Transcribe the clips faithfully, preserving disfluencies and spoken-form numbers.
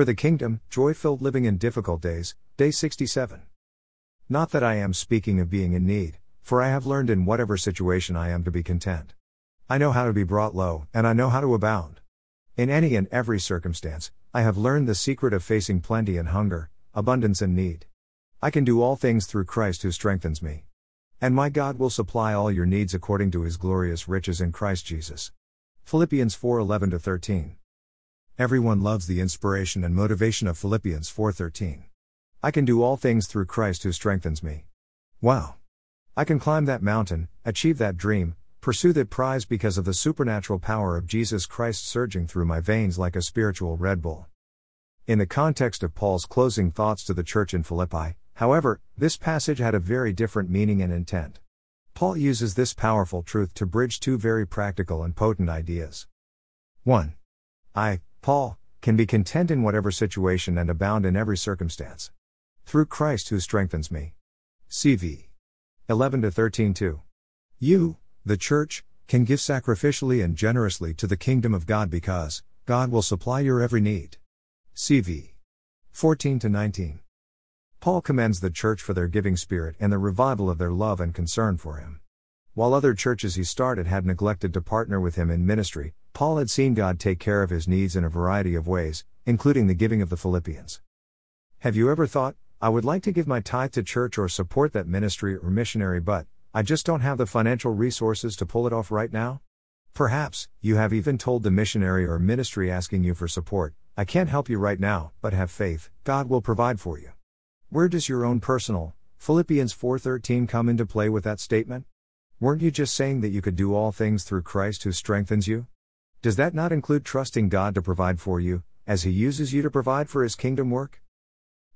For the Kingdom, Joy-Filled Living in Difficult Days, Day sixty-seven. Not that I am speaking of being in need, for I have learned in whatever situation I am to be content. I know how to be brought low, and I know how to abound. In any and every circumstance, I have learned the secret of facing plenty and hunger, abundance and need. I can do all things through Christ who strengthens me. And my God will supply all your needs according to his glorious riches in Christ Jesus. Philippians four eleven through thirteen. Everyone loves the inspiration and motivation of Philippians four thirteen. I can do all things through Christ who strengthens me. Wow! I can climb that mountain, achieve that dream, pursue that prize because of the supernatural power of Jesus Christ surging through my veins like a spiritual Red Bull. In the context of Paul's closing thoughts to the church in Philippi, however, this passage had a very different meaning and intent. Paul uses this powerful truth to bridge two very practical and potent ideas. one. I, Paul, can be content in whatever situation and abound in every circumstance. Through Christ who strengthens me. C V eleven to thirteen two. You, the church, can give sacrificially and generously to the kingdom of God because God will supply your every need. C V fourteen to nineteen. Paul commends the church for their giving spirit and the revival of their love and concern for him. While other churches he started had neglected to partner with him in ministry, Paul had seen God take care of his needs in a variety of ways, including the giving of the Philippians. Have you ever thought, I would like to give my tithe to church or support that ministry or missionary, but I just don't have the financial resources to pull it off right now? Perhaps you have even told the missionary or ministry asking you for support, I can't help you right now, but have faith, God will provide for you. Where does your own personal, Philippians four thirteen come into play with that statement? Weren't you just saying that you could do all things through Christ who strengthens you? Does that not include trusting God to provide for you, as he uses you to provide for his kingdom work?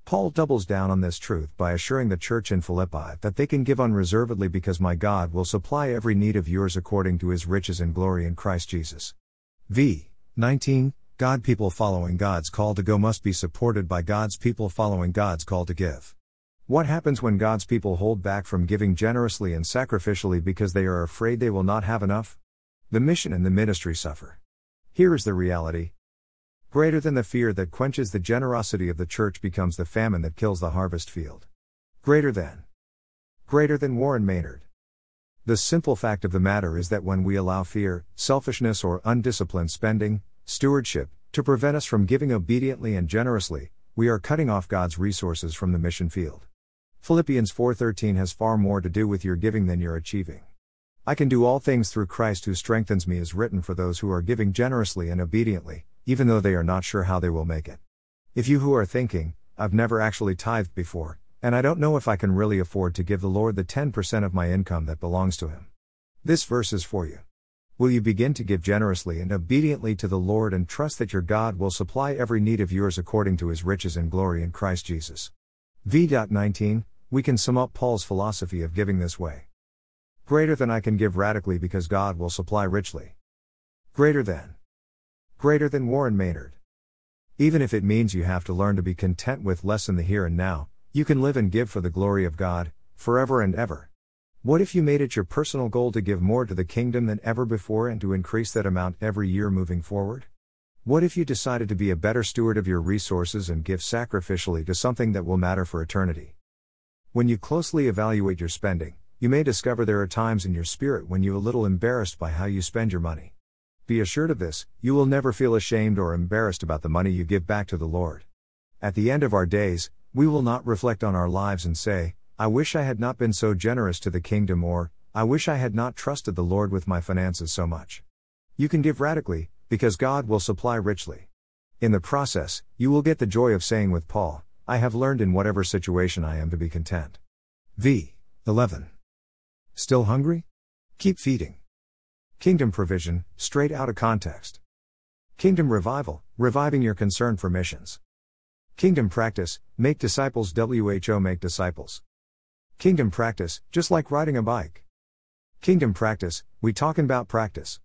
Paul doubles down on this truth by assuring the church in Philippi that they can give unreservedly because my God will supply every need of yours according to his riches and glory in Christ Jesus. Verse nineteen. God people following God's call to go must be supported by God's people following God's call to give. What happens when God's people hold back from giving generously and sacrificially because they are afraid they will not have enough? The mission and the ministry suffer. Here is the reality. Greater than the fear that quenches the generosity of the church becomes the famine that kills the harvest field. Greater than. Greater than Warren Maynard. The simple fact of the matter is that when we allow fear, selfishness, or undisciplined spending, stewardship, to prevent us from giving obediently and generously, we are cutting off God's resources from the mission field. Philippians four thirteen has far more to do with your giving than your achieving. I can do all things through Christ who strengthens me is written for those who are giving generously and obediently, even though they are not sure how they will make it. If you who are thinking, I've never actually tithed before, and I don't know if I can really afford to give the Lord the ten percent of my income that belongs to him. This verse is for you. Will you begin to give generously and obediently to the Lord and trust that your God will supply every need of yours according to his riches and glory in Christ Jesus? Verse nineteen, we can sum up Paul's philosophy of giving this way. Greater than I can give radically because God will supply richly. Greater than. Greater than Warren Maynard. Even if it means you have to learn to be content with less in the here and now, you can live and give for the glory of God, forever and ever. What if you made it your personal goal to give more to the kingdom than ever before and to increase that amount every year moving forward? What if you decided to be a better steward of your resources and give sacrificially to something that will matter for eternity? When you closely evaluate your spending, you may discover there are times in your spirit when you're a little embarrassed by how you spend your money. Be assured of this, you will never feel ashamed or embarrassed about the money you give back to the Lord. At the end of our days, we will not reflect on our lives and say, I wish I had not been so generous to the kingdom, or I wish I had not trusted the Lord with my finances so much. You can give radically, because God will supply richly. In the process, you will get the joy of saying with Paul, I have learned in whatever situation I am to be content. Verse eleven. Still hungry? Keep feeding. Kingdom provision, straight out of context. Kingdom revival, reviving your concern for missions. Kingdom practice, make disciples. W H O make disciples. Kingdom practice, just like riding a bike. Kingdom practice, we talking about practice.